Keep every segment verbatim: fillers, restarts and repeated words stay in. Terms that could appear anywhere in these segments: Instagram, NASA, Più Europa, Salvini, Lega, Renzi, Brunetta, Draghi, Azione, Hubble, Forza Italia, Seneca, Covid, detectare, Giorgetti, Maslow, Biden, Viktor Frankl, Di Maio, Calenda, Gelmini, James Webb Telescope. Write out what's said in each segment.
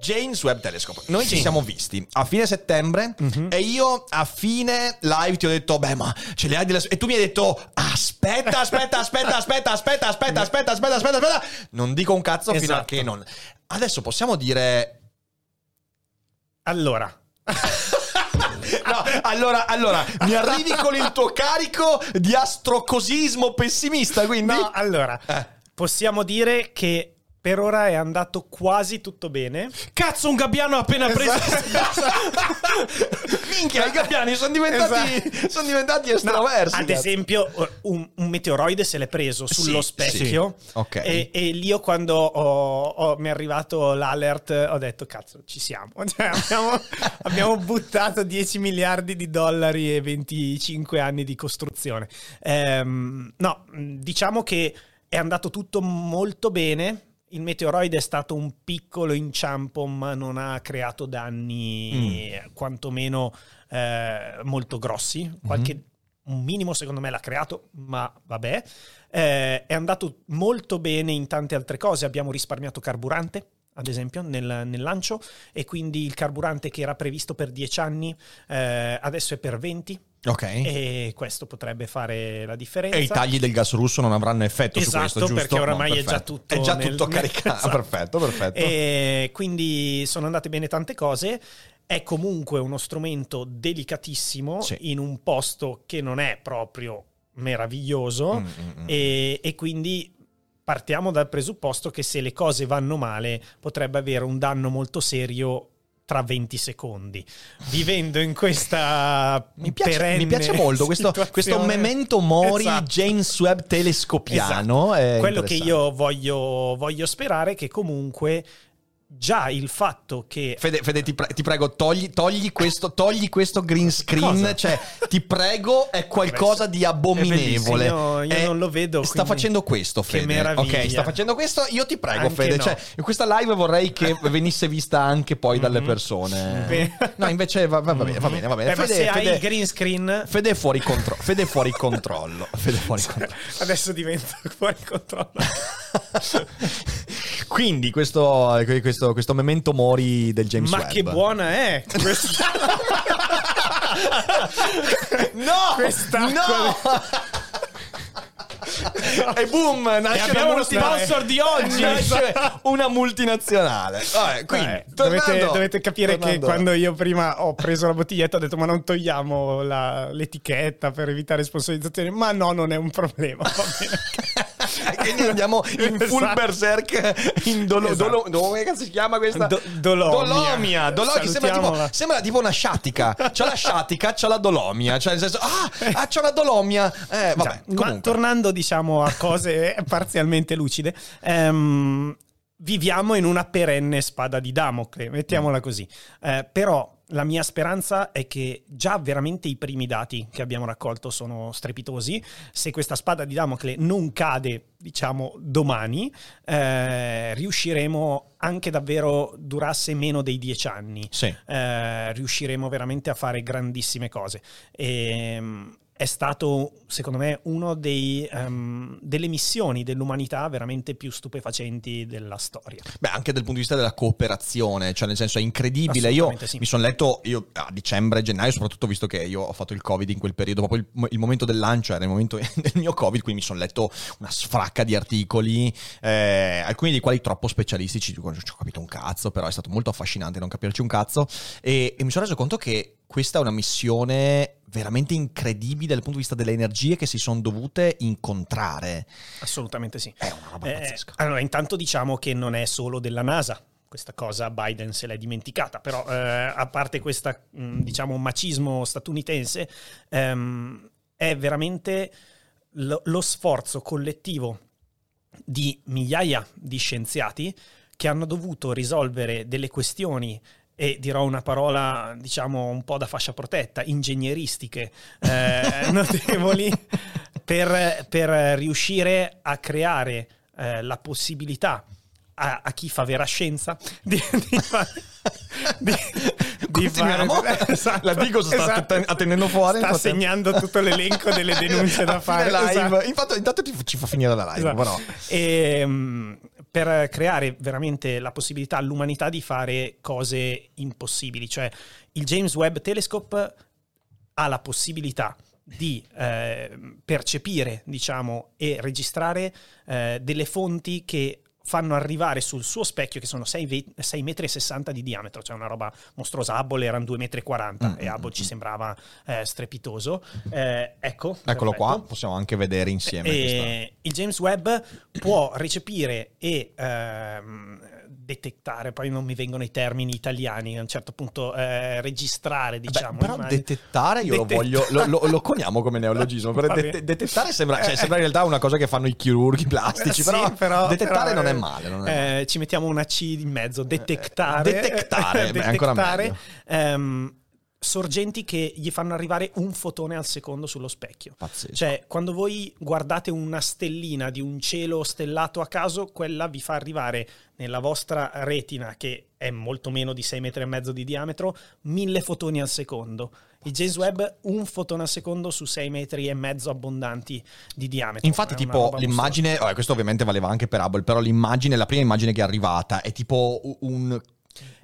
James Webb Telescope. Noi sì. ci siamo visti a fine settembre mm-hmm. e io a fine live ti ho detto beh ma ce le hai delle... e tu mi hai detto aspetta aspetta aspetta aspetta aspetta aspetta aspetta aspetta aspetta aspetta non dico un cazzo esatto. fino a che non adesso possiamo dire allora no, allora, allora, mi arrivi con il tuo carico di astrocosismo pessimista, quindi no, allora eh. possiamo dire che per ora è andato quasi tutto bene. Cazzo, un gabbiano ha appena preso. Esatto. Minchia, i gabbiani sono diventati esatto. sono diventati estroversi. No, ad esempio, un, un meteoroide se l'è preso sullo sì, specchio. Sì. Okay. E, e lì io quando ho, ho, mi è arrivato l'alert ho detto cazzo, ci siamo. Cioè, abbiamo, abbiamo buttato dieci miliardi di dollari e venticinque anni di costruzione. Ehm, no, diciamo che è andato tutto molto bene. Il meteoroide è stato un piccolo inciampo, ma non ha creato danni mm. quantomeno eh, molto grossi. Qualche, mm-hmm. un minimo secondo me l'ha creato, ma vabbè. Eh, è andato molto bene in tante altre cose. Abbiamo risparmiato carburante, ad esempio, nel, nel lancio. E quindi il carburante che era previsto per dieci anni eh, adesso è per venti. Okay. E questo potrebbe fare la differenza. E i tagli del gas russo non avranno effetto esatto, su questo, giusto? Esatto, perché oramai no, è già tutto, è già nel... tutto caricato. Esatto. Perfetto, perfetto. E quindi sono andate bene tante cose. È comunque uno strumento delicatissimo sì. in un posto che non è proprio meraviglioso mm, mm, mm. E, e quindi partiamo dal presupposto che se le cose vanno male potrebbe avere un danno molto serio tra venti secondi. Vivendo in questa mi piace, perenne mi piace molto questo, questo memento mori esatto. James Webb telescopiano esatto. Quello che io voglio voglio sperare che comunque già il fatto che Fede, Fede ti, pre- ti prego togli, togli questo togli questo green screen cosa? Cioè ti prego è qualcosa di abominevole no, io è, non lo vedo sta quindi... facendo questo Fede ok sta facendo questo io ti prego anche Fede no. Cioè questa live vorrei che venisse vista anche poi dalle persone Beh. No invece va, va, va bene va bene, va bene. Beh, Fede, ma se Fede, hai il green screen Fede è fuori contro- Fede è fuori controllo Fede è fuori controllo adesso divento fuori controllo quindi questo, questo questo memento mori del James Webb ma Webb. Che buona è questa no questa no e boom nasce abbiamo lo sponsor di oggi una multinazionale vabbè, quindi, vabbè, tornando, dovete, dovete capire tornando. Che quando io prima ho preso la bottiglietta ho detto ma non togliamo la, l'etichetta per evitare sponsorizzazioni ma no non è un problema va bene quindi andiamo in esatto. full berserk in dolo, esatto. dolo, come cazzo si chiama questa? Do, dolomia dolomia, dolomia sembra, tipo, sembra tipo una sciatica c'ha la sciatica c'ha la dolomia cioè nel senso ah, ah c'ha la dolomia eh, vabbè, ma tornando diciamo a cose parzialmente lucide ehm, viviamo in una perenne spada di Damocle mettiamola così eh, però la mia speranza è che già veramente i primi dati che abbiamo raccolto sono strepitosi. Se questa spada di Damocle non cade, diciamo, domani, eh, riusciremo anche davvero durasse meno dei dieci anni. Sì. Eh, riusciremo veramente a fare grandissime cose. E, è stato, secondo me, uno dei um, delle missioni dell'umanità veramente più stupefacenti della storia. Beh, anche dal punto di vista della cooperazione, cioè nel senso è incredibile. Io sì. mi sono letto io a dicembre, gennaio, soprattutto visto che io ho fatto il Covid in quel periodo, proprio il, il momento del lancio era il momento del mio Covid, quindi mi sono letto una sfracca di articoli, eh, alcuni dei quali troppo specialistici, dico, non ci ho capito un cazzo, però è stato molto affascinante non capirci un cazzo e, e mi sono reso conto che questa è una missione veramente incredibile dal punto di vista delle energie che si sono dovute incontrare. Assolutamente sì. È una roba eh, pazzesca. Allora, intanto diciamo che non è solo della NASA. Questa cosa Biden se l'è dimenticata, però eh, a parte questa diciamo macismo statunitense, ehm, è veramente lo, lo sforzo collettivo di migliaia di scienziati che hanno dovuto risolvere delle questioni, e dirò una parola diciamo un po' da fascia protetta, ingegneristiche eh, notevoli per, per riuscire a creare eh, la possibilità a, a chi fa vera scienza di, di fare di, di fare, esatto, la dico sta esatto. attendendo fuori sta segnando tutto l'elenco delle denunce da fare live. Esatto. Infatti intanto ci fa finire la live, esatto. Però. E, um, per creare veramente la possibilità all'umanità di fare cose impossibili, cioè il James Webb Telescope ha la possibilità di eh, percepire, diciamo, e registrare eh, delle fonti che fanno arrivare sul suo specchio, che sono sei virgola sessanta metri di diametro, cioè una roba mostruosa. Hubble erano due virgola quaranta metri mm-hmm. e Hubble ci sembrava eh, strepitoso. Eh, ecco, eccolo perfetto. Qua, possiamo anche vedere insieme. Eh, il James Webb può recepire e ehm, detettare, poi non mi vengono i termini italiani, a un certo punto eh, registrare, diciamo. Beh, però immagini. Detettare io Detetta- lo voglio, lo, lo, lo coniamo come neologismo, però det- detettare sembra, cioè, sembra in realtà una cosa che fanno i chirurghi plastici, eh, però, sì, però detettare però, non è male. Non è male. Eh, ci mettiamo una C in mezzo, detectare. Detectare, beh, ancora meglio. Ehm, sorgenti che gli fanno arrivare un fotone al secondo sullo specchio. Pazzesco. Cioè, quando voi guardate una stellina di un cielo stellato a caso, quella vi fa arrivare nella vostra retina, che è molto meno di sei metri e mezzo di diametro, mille fotoni al secondo. Il James Webb un fotone al secondo su sei metri e mezzo abbondanti di diametro. Infatti tipo l'immagine, oh, questo ovviamente valeva anche per Hubble, però l'immagine, la prima immagine che è arrivata è tipo un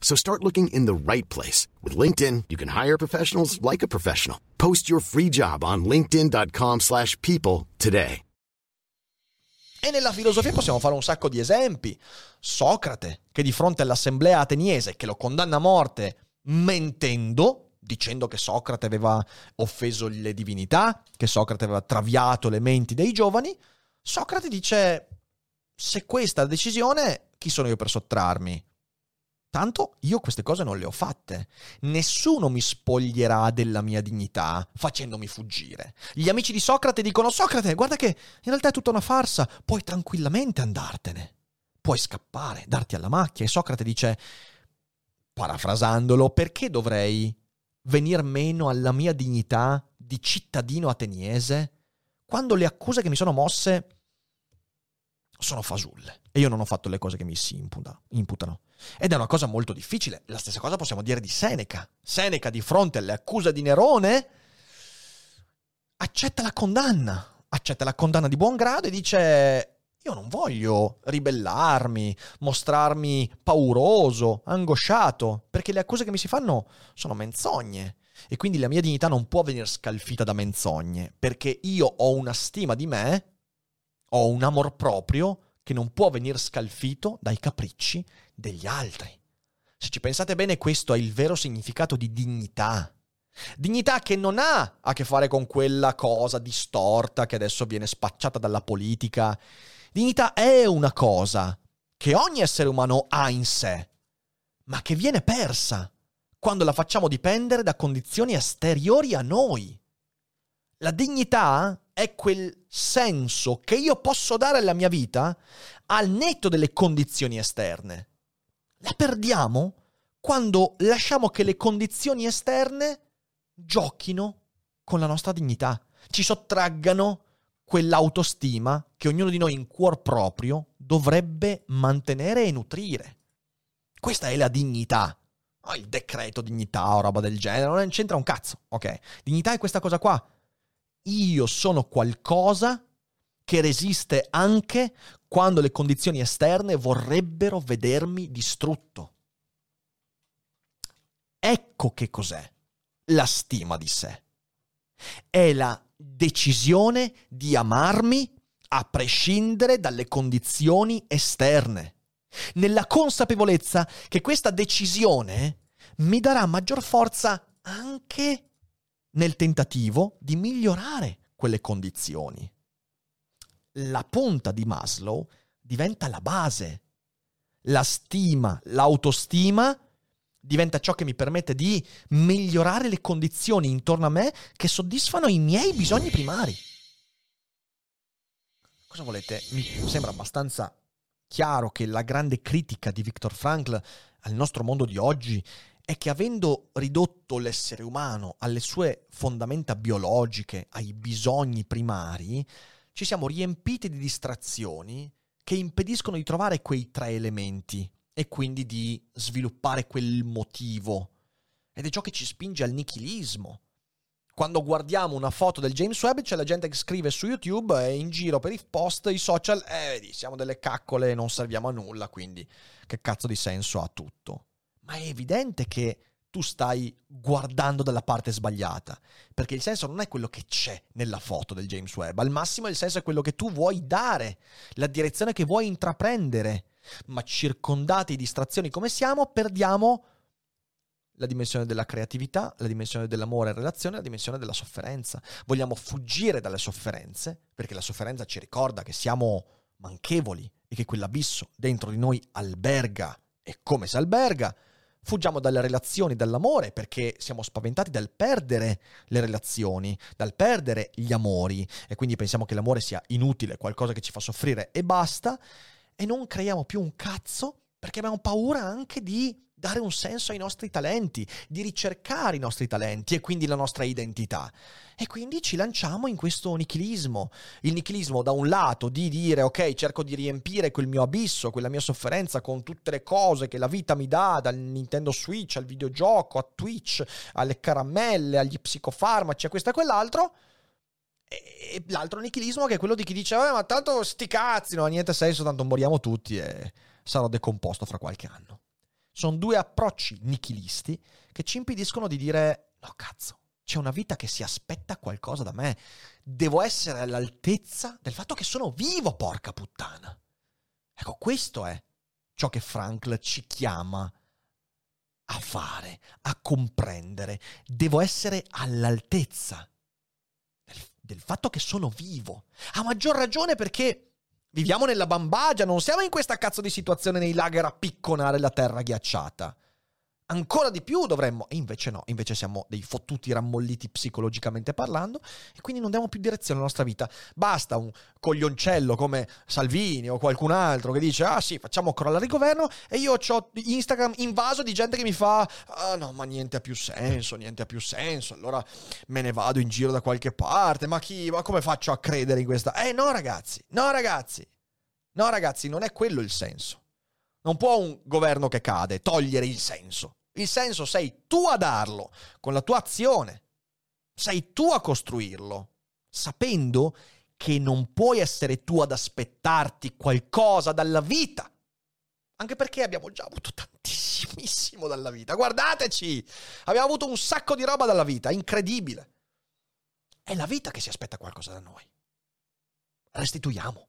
So start looking in the right place. With LinkedIn, you can hire professionals like a professional. Post your free job on linkedin dot com slash people today. E nella filosofia possiamo fare un sacco di esempi. Socrate, che di fronte all'assemblea ateniese che lo condanna a morte mentendo, dicendo che Socrate aveva offeso le divinità, che Socrate aveva traviato le menti dei giovani, Socrate dice: se questa è la decisione, chi sono io per sottrarmi? Tanto io queste cose non le ho fatte. Nessuno mi spoglierà della mia dignità facendomi fuggire. Gli amici di Socrate dicono: Socrate, guarda che in realtà è tutta una farsa, puoi tranquillamente andartene, puoi scappare, darti alla macchia. E Socrate dice, parafrasandolo, perché dovrei venir meno alla mia dignità di cittadino ateniese quando le accuse che mi sono mosse sono fasulle e io non ho fatto le cose che mi si imputa, imputano. Ed è una cosa molto difficile. La stessa cosa possiamo dire di Seneca. Seneca, di fronte alle accuse di Nerone, accetta la condanna. Accetta la condanna di buon grado e dice: io non voglio ribellarmi, mostrarmi pauroso, angosciato, perché le accuse che mi si fanno sono menzogne. E quindi la mia dignità non può venire scalfita da menzogne, perché io ho una stima di me, ho un amor proprio che non può venire scalfito dai capricci degli altri. Se ci pensate bene, questo è il vero significato di dignità. Dignità che non ha a che fare con quella cosa distorta che adesso viene spacciata dalla politica. Dignità è una cosa che ogni essere umano ha in sé, ma che viene persa quando la facciamo dipendere da condizioni esteriori a noi. La dignità è quel senso che io posso dare alla mia vita al netto delle condizioni esterne. La perdiamo quando lasciamo che le condizioni esterne giochino con la nostra dignità, ci sottraggano quell'autostima che ognuno di noi in cuor proprio dovrebbe mantenere e nutrire. Questa è la dignità. Oh, il decreto dignità o roba del genere, non c'entra un cazzo, ok? Dignità è questa cosa qua. Io sono qualcosa che resiste anche quando le condizioni esterne vorrebbero vedermi distrutto. Ecco che cos'è la stima di sé. È la decisione di amarmi a prescindere dalle condizioni esterne, nella consapevolezza che questa decisione mi darà maggior forza anche nel tentativo di migliorare quelle condizioni. La punta di Maslow diventa la base. La stima, l'autostima diventa ciò che mi permette di migliorare le condizioni intorno a me che soddisfano i miei bisogni primari. Cosa volete? Mi sembra abbastanza chiaro che la grande critica di Viktor Frankl al nostro mondo di oggi è che, avendo ridotto l'essere umano alle sue fondamenta biologiche, ai bisogni primari, ci siamo riempiti di distrazioni che impediscono di trovare quei tre elementi e quindi di sviluppare quel motivo. Ed è ciò che ci spinge al nichilismo. Quando guardiamo una foto del James Webb c'è la gente che scrive su YouTube e in giro per i post, i social, eh vedi, siamo delle caccole, non serviamo a nulla, quindi che cazzo di senso ha tutto? Ma è evidente che tu stai guardando dalla parte sbagliata, perché il senso non è quello che c'è nella foto del James Webb, al massimo il senso è quello che tu vuoi dare, la direzione che vuoi intraprendere, ma circondati di distrazioni come siamo perdiamo la dimensione della creatività, la dimensione dell'amore in relazione, la dimensione della sofferenza. Vogliamo fuggire dalle sofferenze, perché la sofferenza ci ricorda che siamo manchevoli e che quell'abisso dentro di noi alberga. E come si alberga? Fuggiamo dalle relazioni, dall'amore, perché siamo spaventati dal perdere le relazioni, dal perdere gli amori. E quindi pensiamo che l'amore sia inutile, qualcosa che ci fa soffrire e basta. E non creiamo più un cazzo perché abbiamo paura anche di dare un senso ai nostri talenti, di ricercare i nostri talenti e quindi la nostra identità. E quindi ci lanciamo in questo nichilismo. Il nichilismo, da un lato, di dire ok, cerco di riempire quel mio abisso, quella mia sofferenza con tutte le cose che la vita mi dà, dal Nintendo Switch al videogioco, a Twitch, alle caramelle, agli psicofarmaci, a questo e quell'altro. E l'altro nichilismo che è quello di chi dice vabbè, ma tanto sti cazzi, non ha niente senso, tanto moriamo tutti e sarò decomposto fra qualche anno. Sono due approcci nichilisti che ci impediscono di dire no cazzo, c'è una vita che si aspetta qualcosa da me, devo essere all'altezza del fatto che sono vivo, porca puttana. Ecco, questo è ciò che Frankl ci chiama a fare, a comprendere. Devo essere all'altezza del, del fatto che sono vivo, a maggior ragione perché viviamo nella bambagia, non siamo in questa cazzo di situazione nei lager a picconare la terra ghiacciata. Ancora di più dovremmo, e invece no, invece siamo dei fottuti rammolliti psicologicamente parlando e quindi non diamo più direzione alla nostra vita. Basta un coglioncello come Salvini o qualcun altro che dice ah sì, facciamo crollare il governo, e io c'ho Instagram invaso di gente che mi fa ah no, ma niente ha più senso, niente ha più senso, allora me ne vado in giro da qualche parte, ma chi, ma come faccio a credere in questa? Eh no ragazzi, no ragazzi, no ragazzi, non è quello il senso. Non può un governo che cade togliere il senso. Il senso sei tu a darlo, con la tua azione. Sei tu a costruirlo, sapendo che non puoi essere tu ad aspettarti qualcosa dalla vita. Anche perché abbiamo già avuto tantissimissimo dalla vita. Guardateci! Abbiamo avuto un sacco di roba dalla vita, incredibile. È la vita che si aspetta qualcosa da noi. Restituiamo.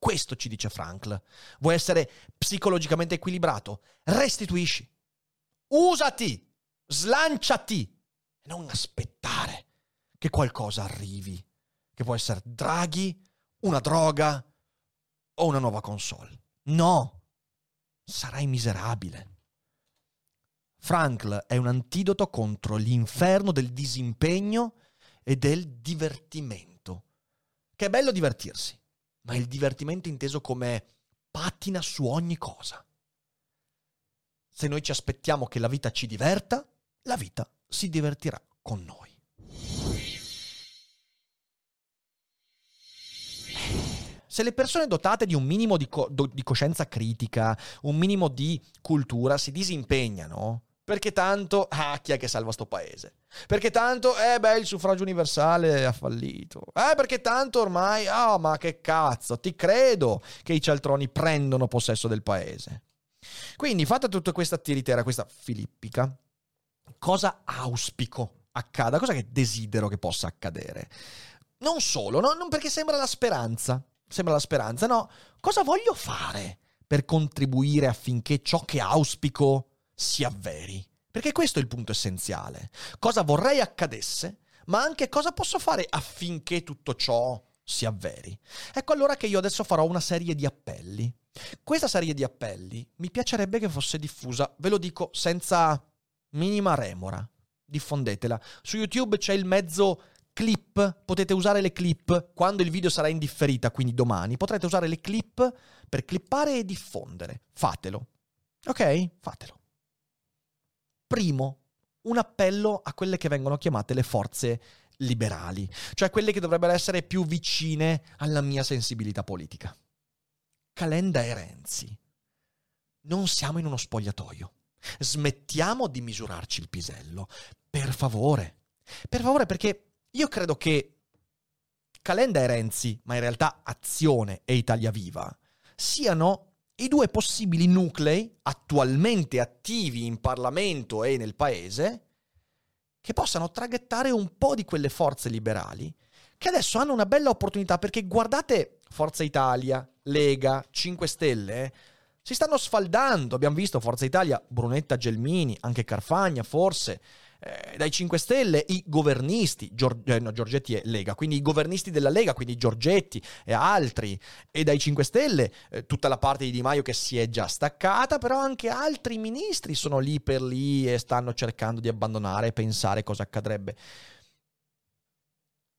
Questo ci dice Frankl. Vuoi essere psicologicamente equilibrato? Restituisci. Usati. Slanciati. Non aspettare che qualcosa arrivi. Che può essere Draghi, una droga o una nuova console. No. Sarai miserabile. Frankl è un antidoto contro l'inferno del disimpegno e del divertimento. Che è bello divertirsi, ma il divertimento inteso come patina su ogni cosa. Se noi ci aspettiamo che la vita ci diverta, la vita si divertirà con noi. Se le persone dotate di un minimo di, co- di coscienza critica, un minimo di cultura, si disimpegnano, perché tanto, ah, chi è che salva sto paese? Perché tanto, eh beh, il suffragio universale ha fallito. Eh, perché tanto ormai, ah, oh, ma che cazzo, ti credo che i cialtroni prendono possesso del paese. Quindi, fatta tutta questa tiritera, questa filippica, cosa auspico accada? Cosa che desidero che possa accadere? Non solo, no? Non perché sembra la speranza, sembra la speranza, no? Cosa voglio fare per contribuire affinché ciò che auspico si avveri? Perché questo è il punto essenziale. Cosa vorrei accadesse, ma anche cosa posso fare affinché tutto ciò si avveri? Ecco allora che io adesso farò una serie di appelli. Questa serie di appelli mi piacerebbe che fosse diffusa, ve lo dico senza minima remora. Diffondetela. Su YouTube c'è il mezzo clip, potete usare le clip quando il video sarà in differita, quindi domani potrete usare le clip per clippare e diffondere. Fatelo. Ok? Fatelo. Primo, un appello a quelle che vengono chiamate le forze liberali, cioè quelle che dovrebbero essere più vicine alla mia sensibilità politica. Calenda e Renzi. Non siamo in uno spogliatoio. Smettiamo di misurarci il pisello. Per favore. Per favore, perché io credo che Calenda e Renzi, ma in realtà Azione e Italia Viva, siano i due possibili nuclei attualmente attivi in Parlamento e nel Paese che possano traghettare un po' di quelle forze liberali che adesso hanno una bella opportunità, perché guardate Forza Italia, Lega, cinque Stelle, si stanno sfaldando. Abbiamo visto Forza Italia, Brunetta, Gelmini, anche Carfagna forse, Eh, dai cinque Stelle, i governisti, Gior- eh, no, Giorgetti e Lega, quindi i governisti della Lega, quindi Giorgetti e altri, e dai cinque Stelle eh, tutta la parte di Di Maio che si è già staccata, però anche altri ministri sono lì per lì e stanno cercando di abbandonare e pensare cosa accadrebbe.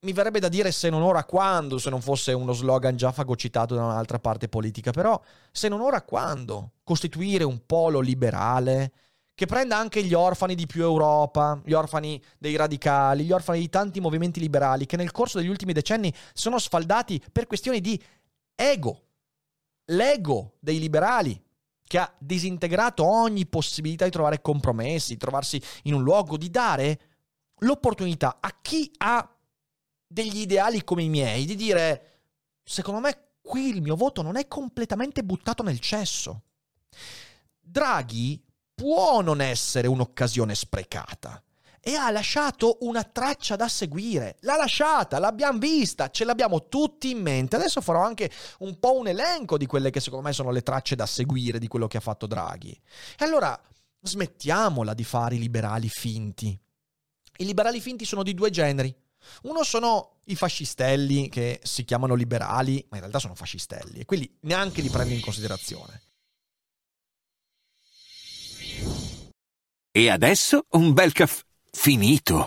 Mi verrebbe da dire se non ora quando, se non fosse uno slogan già fagocitato da un'altra parte politica, però se non ora quando costituire un polo liberale che prenda anche gli orfani di Più Europa, gli orfani dei radicali, gli orfani di tanti movimenti liberali che nel corso degli ultimi decenni sono sfaldati per questioni di ego. L'ego dei liberali che ha disintegrato ogni possibilità di trovare compromessi, di trovarsi in un luogo, di dare l'opportunità a chi ha degli ideali come i miei di dire: secondo me qui il mio voto non è completamente buttato nel cesso. Draghi può non essere un'occasione sprecata e ha lasciato una traccia da seguire, l'ha lasciata, l'abbiamo vista, ce l'abbiamo tutti in mente. Adesso farò anche un po' un elenco di quelle che secondo me sono le tracce da seguire di quello che ha fatto Draghi. E allora smettiamola di fare i liberali finti. I liberali finti sono di due generi. Uno sono i fascistelli che si chiamano liberali, ma in realtà sono fascistelli e quindi neanche li prendo in considerazione. E adesso un bel caffè finito.